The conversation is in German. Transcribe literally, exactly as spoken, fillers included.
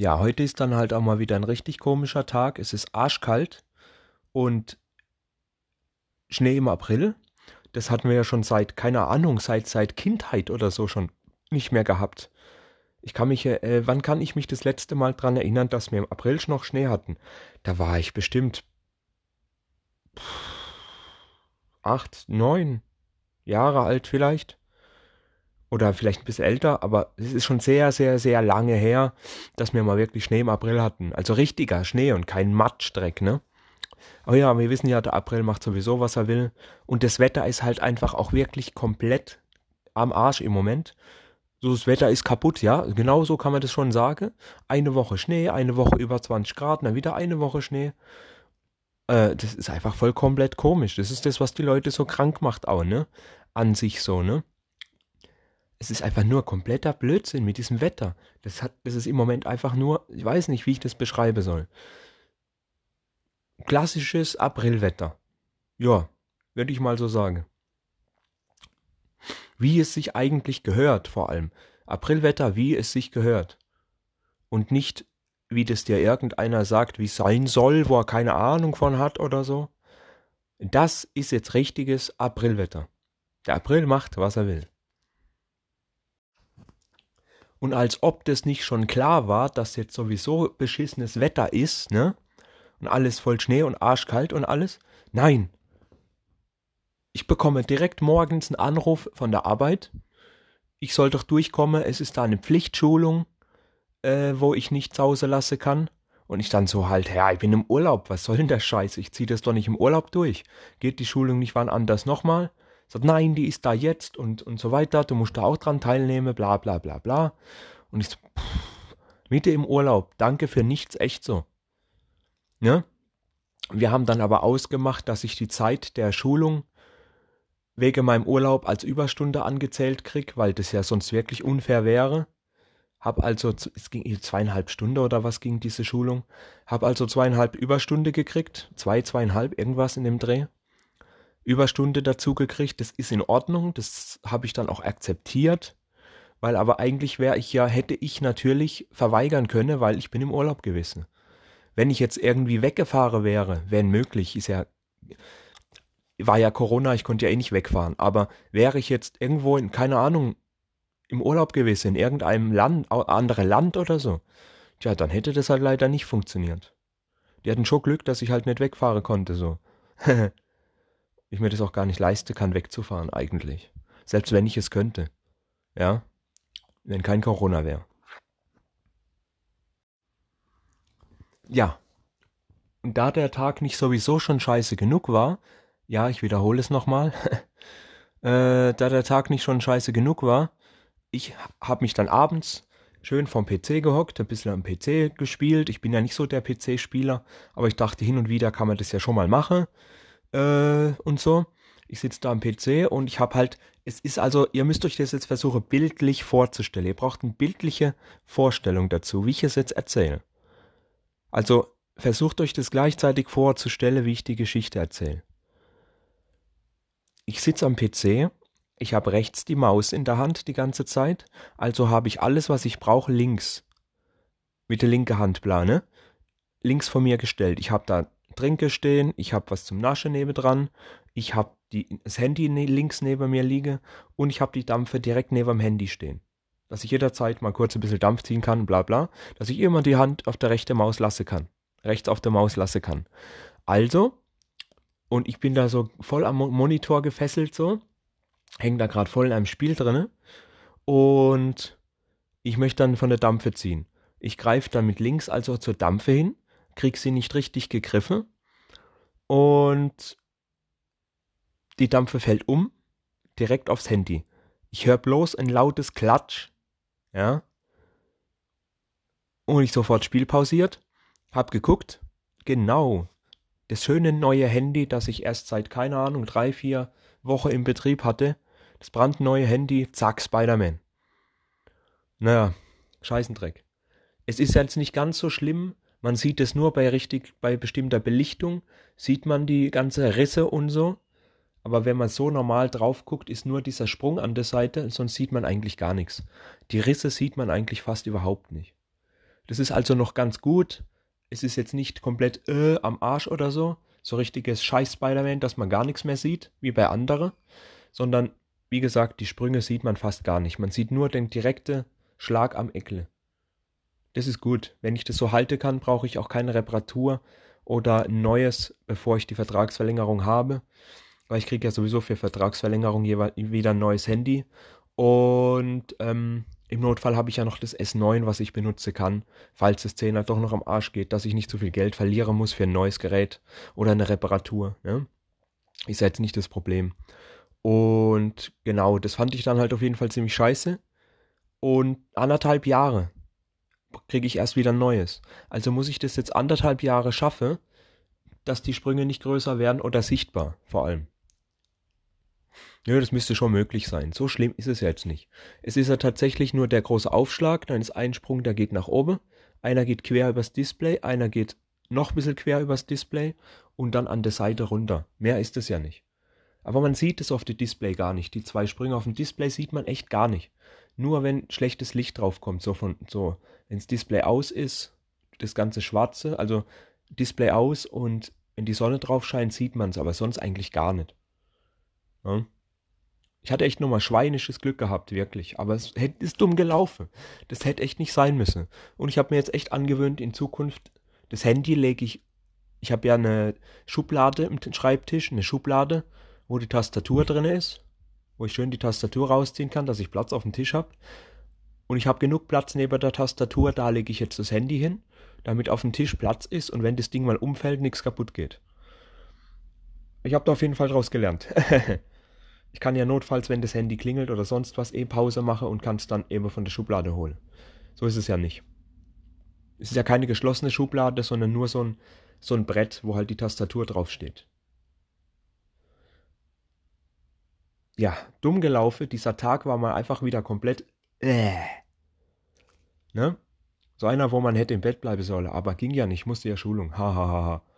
ja, heute ist dann halt auch mal wieder ein richtig komischer Tag. Es ist arschkalt und Schnee im April. Das hatten wir ja schon seit, keine Ahnung, seit, seit Kindheit oder so schon nicht mehr gehabt. Ich kann mich, äh, wann kann ich mich das letzte Mal dran erinnern, dass wir im April noch Schnee hatten? Da war ich bestimmt acht, neun Jahre alt vielleicht. Oder vielleicht ein bisschen älter, aber es ist schon sehr, sehr, sehr lange her, dass wir mal wirklich Schnee im April hatten. Also richtiger Schnee und kein Matschdreck, ne? Aber ja, wir wissen ja, der April macht sowieso, was er will. Und das Wetter ist halt einfach auch wirklich komplett am Arsch im Moment. So, das Wetter ist kaputt, ja, genau so kann man das schon sagen. Eine Woche Schnee, eine Woche über zwanzig Grad, dann wieder eine Woche Schnee. Äh, das ist einfach voll komplett komisch. Das ist das, was die Leute so krank macht auch, ne? An sich so, ne? Es ist einfach nur kompletter Blödsinn mit diesem Wetter. Das hat, das ist im Moment einfach nur, ich weiß nicht, wie ich das beschreiben soll. Klassisches Aprilwetter. Ja, würde ich mal so sagen. Wie es sich eigentlich gehört, vor allem. Aprilwetter, wie es sich gehört. Und nicht, wie das dir irgendeiner sagt, wie es sein soll, wo er keine Ahnung von hat oder so. Das ist jetzt richtiges Aprilwetter. Der April macht, was er will. Und als ob das nicht schon klar war, dass jetzt sowieso beschissenes Wetter ist, ne? Und alles voll Schnee und arschkalt und alles. Nein. Ich bekomme direkt morgens einen Anruf von der Arbeit. Ich soll doch durchkommen, es ist da eine Pflichtschulung, äh, wo ich nicht zu Hause lassen kann. Und ich dann so halt, ja, ich bin im Urlaub, was soll denn der Scheiß? Ich ziehe das doch nicht im Urlaub durch. Geht die Schulung nicht wann anders nochmal? Sagt, nein, die ist da jetzt und, und so weiter, du musst da auch dran teilnehmen, bla bla bla bla. Und ich so, pff, Mitte im Urlaub, danke für nichts, echt so. Ne? Wir haben dann aber ausgemacht, dass ich die Zeit der Schulung wegen meinem Urlaub als Überstunde angezählt kriege, weil das ja sonst wirklich unfair wäre. Hab also, es ging zweieinhalb Stunden oder was ging diese Schulung, hab also zweieinhalb Überstunde gekriegt, zwei, zweieinhalb, irgendwas in dem Dreh. Überstunde dazu gekriegt, das ist in Ordnung, das habe ich dann auch akzeptiert, weil aber eigentlich wäre ich ja, hätte ich natürlich verweigern können, weil ich bin im Urlaub gewesen. Wenn ich jetzt irgendwie weggefahren wäre, wenn möglich, ist ja, war ja Corona, ich konnte ja eh nicht wegfahren, aber wäre ich jetzt irgendwo in, keine Ahnung, im Urlaub gewesen, in irgendeinem Land, anderes Land oder so, tja, dann hätte das halt leider nicht funktioniert. Die hatten schon Glück, dass ich halt nicht wegfahren konnte, so. Ich mir das auch gar nicht leisten kann, wegzufahren eigentlich. Selbst wenn ich es könnte. Ja? Wenn kein Corona wäre. Ja. Und da der Tag nicht sowieso schon scheiße genug war, ja, ich wiederhole es nochmal, äh, da der Tag nicht schon scheiße genug war, ich habe mich dann abends schön vom P C gehockt, ein bisschen am P C gespielt. Ich bin ja nicht so der P C-Spieler, aber ich dachte, hin und wieder kann man das ja schon mal machen. Äh, und so, ich sitze da am P C und ich habe halt, es ist also, ihr müsst euch das jetzt versuchen, bildlich vorzustellen. Ihr braucht eine bildliche Vorstellung dazu, wie ich es jetzt erzähle. Also versucht euch das gleichzeitig vorzustellen, wie ich die Geschichte erzähle. Ich sitze am P C, ich habe rechts die Maus in der Hand die ganze Zeit, also habe ich alles, was ich brauche, links. Mit der linken Handplane, links von mir gestellt. Ich habe da Trinke stehen, ich habe was zum Naschen neben dran, ich habe das Handy ne, links neben mir liegen und ich habe die Dampfe direkt neben dem Handy stehen. Dass ich jederzeit mal kurz ein bisschen Dampf ziehen kann, bla bla, dass ich immer die Hand auf der rechten Maus lassen kann, rechts auf der Maus lassen kann. Also, und ich bin da so voll am Monitor gefesselt so, hänge da gerade voll in einem Spiel drin und ich möchte dann von der Dampfe ziehen. Ich greife dann mit links also zur Dampfe hin, krieg sie nicht richtig gegriffen und die Dampfe fällt um, direkt aufs Handy. Ich höre bloß ein lautes Klatsch, ja, und ich sofort Spiel pausiert, hab geguckt, genau, das schöne neue Handy, das ich erst seit, keine Ahnung, drei, vier Wochen im Betrieb hatte, das brandneue Handy, zack, Spider-Man. Naja, scheißendreck. Es ist jetzt nicht ganz so schlimm, man sieht es nur bei richtig, bei bestimmter Belichtung, sieht man die ganze Risse und so. Aber wenn man so normal drauf guckt, ist nur dieser Sprung an der Seite, sonst sieht man eigentlich gar nichts. Die Risse sieht man eigentlich fast überhaupt nicht. Das ist also noch ganz gut. Es ist jetzt nicht komplett äh, am Arsch oder so. So richtiges Scheiß-Spider-Man, dass man gar nichts mehr sieht, wie bei anderen. Sondern, wie gesagt, die Sprünge sieht man fast gar nicht. Man sieht nur den direkten Schlag am Eckel. Das ist gut. Wenn ich das so halten kann, brauche ich auch keine Reparatur oder Neues, bevor ich die Vertragsverlängerung habe. Weil ich kriege ja sowieso für Vertragsverlängerung jeweils wieder ein neues Handy. Und ähm, im Notfall habe ich ja noch das S neun, was ich benutzen kann, falls das zehner doch noch am Arsch geht, dass ich nicht so viel Geld verlieren muss für ein neues Gerät oder eine Reparatur. Ne? Ist ja jetzt nicht das Problem. Und genau, das fand ich dann halt auf jeden Fall ziemlich scheiße. Und anderthalb Jahre kriege ich erst wieder ein neues. Also muss ich das jetzt anderthalb Jahre schaffen, dass die Sprünge nicht größer werden oder sichtbar vor allem. Nö, ja, das müsste schon möglich sein. So schlimm ist es ja jetzt nicht. Es ist ja tatsächlich nur der große Aufschlag, dann ist ein Sprung, der geht nach oben, einer geht quer übers Display, einer geht noch ein bisschen quer übers Display und dann an der Seite runter. Mehr ist es ja nicht. Aber man sieht es auf dem Display gar nicht. Die zwei Sprünge auf dem Display sieht man echt gar nicht. Nur wenn schlechtes Licht drauf kommt, so von so, wenn das Display aus ist, das ganze Schwarze, also Display aus und wenn die Sonne drauf scheint, sieht man es, aber sonst eigentlich gar nicht. Ja. Ich hatte echt nochmal schweinisches Glück gehabt, wirklich. Aber es ist dumm gelaufen. Das hätte echt nicht sein müssen. Und ich habe mir jetzt echt angewöhnt, in Zukunft, das Handy lege ich, ich habe ja eine Schublade im Schreibtisch, eine Schublade, wo die Tastatur drin ist, wo ich schön die Tastatur rausziehen kann, dass ich Platz auf dem Tisch habe. Und ich habe genug Platz neben der Tastatur, da lege ich jetzt das Handy hin, damit auf dem Tisch Platz ist und wenn das Ding mal umfällt, nichts kaputt geht. Ich habe da auf jeden Fall draus gelernt. Ich kann ja notfalls, wenn das Handy klingelt oder sonst was, eh Pause machen und kann es dann eben von der Schublade holen. So ist es ja nicht. Es ist ja keine geschlossene Schublade, sondern nur so ein, so ein Brett, wo halt die Tastatur draufsteht. Ja, dumm gelaufen. Dieser Tag war mal einfach wieder komplett äh. Ne? So einer, wo man hätte im Bett bleiben sollen, aber ging ja nicht, musste ja Schulung. Ha, ha, ha, ha.